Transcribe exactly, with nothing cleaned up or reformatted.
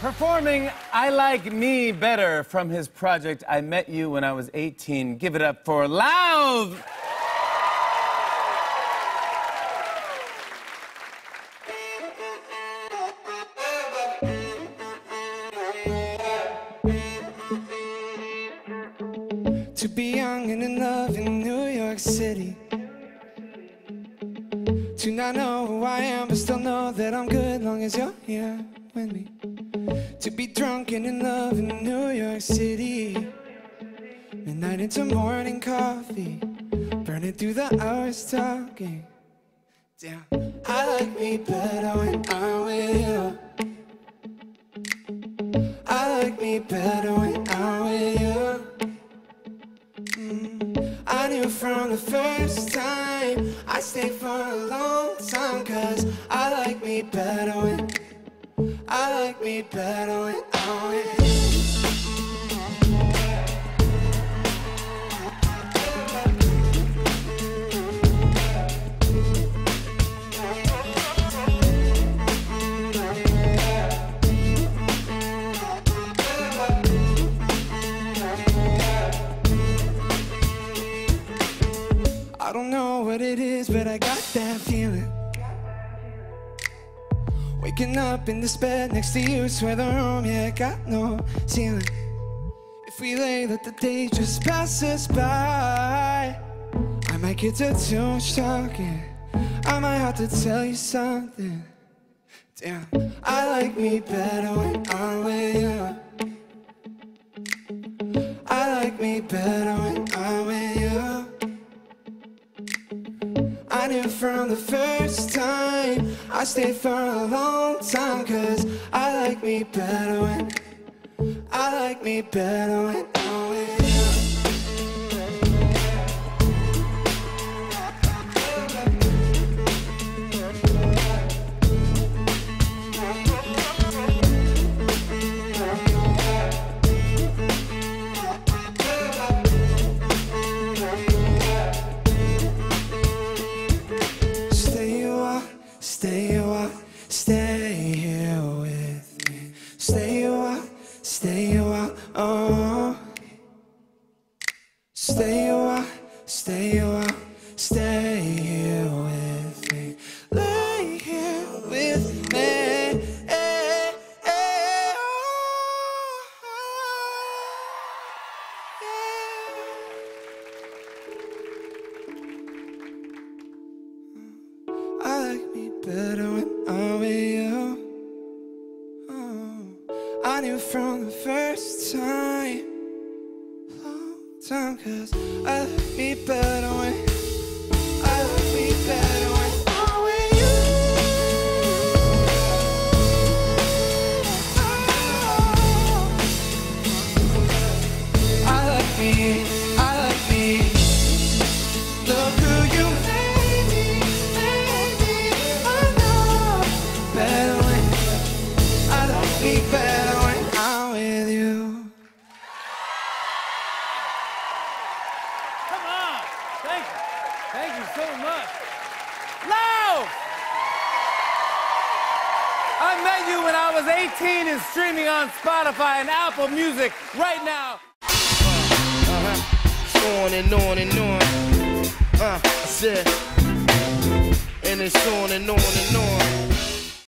Performing I Like Me Better from his project I Met You When I Was eighteen. Give it up for Lauv! To be young and in love in New York City, to not know who I am but still know that I'm good long as you're here with me. To be drunk and in love in New York City, midnight into morning coffee, burning through the hours talking. Damn, I like me better when I'm with you. I like me better when I'm with you. mm. I knew from the first time I stayed for a long time, 'cause I like me better when I like me better when I'm with you. I don't know what it is, but I got that feeling. Waking up in this bed next to you, swear the room, yeah, got no ceiling. If we lay, let the day just pass us by. I might get to too much talking, I might have to tell you something. Damn, I like me better when I'm with you. I like me better when I'm with you. I knew from the first time I stayed for a long time, 'cause I like me better when I like me better when I'm with you. Stay you are, stay here with me. Stay you are, stay you are, oh. Stay you are, stay you are, stay here with me. Lay here with me. Eh, eh, oh, oh, yeah. I like me better when I'm with you. Oh, I knew from the first time, long time, 'cause I like me better when. Thank you. Thank you so much. Lauv! I Met You When I Was eighteen is streaming on Spotify and Apple Music right now. Uh, uh-huh. On and on and on. Uh, that's it. And it's on and on and on.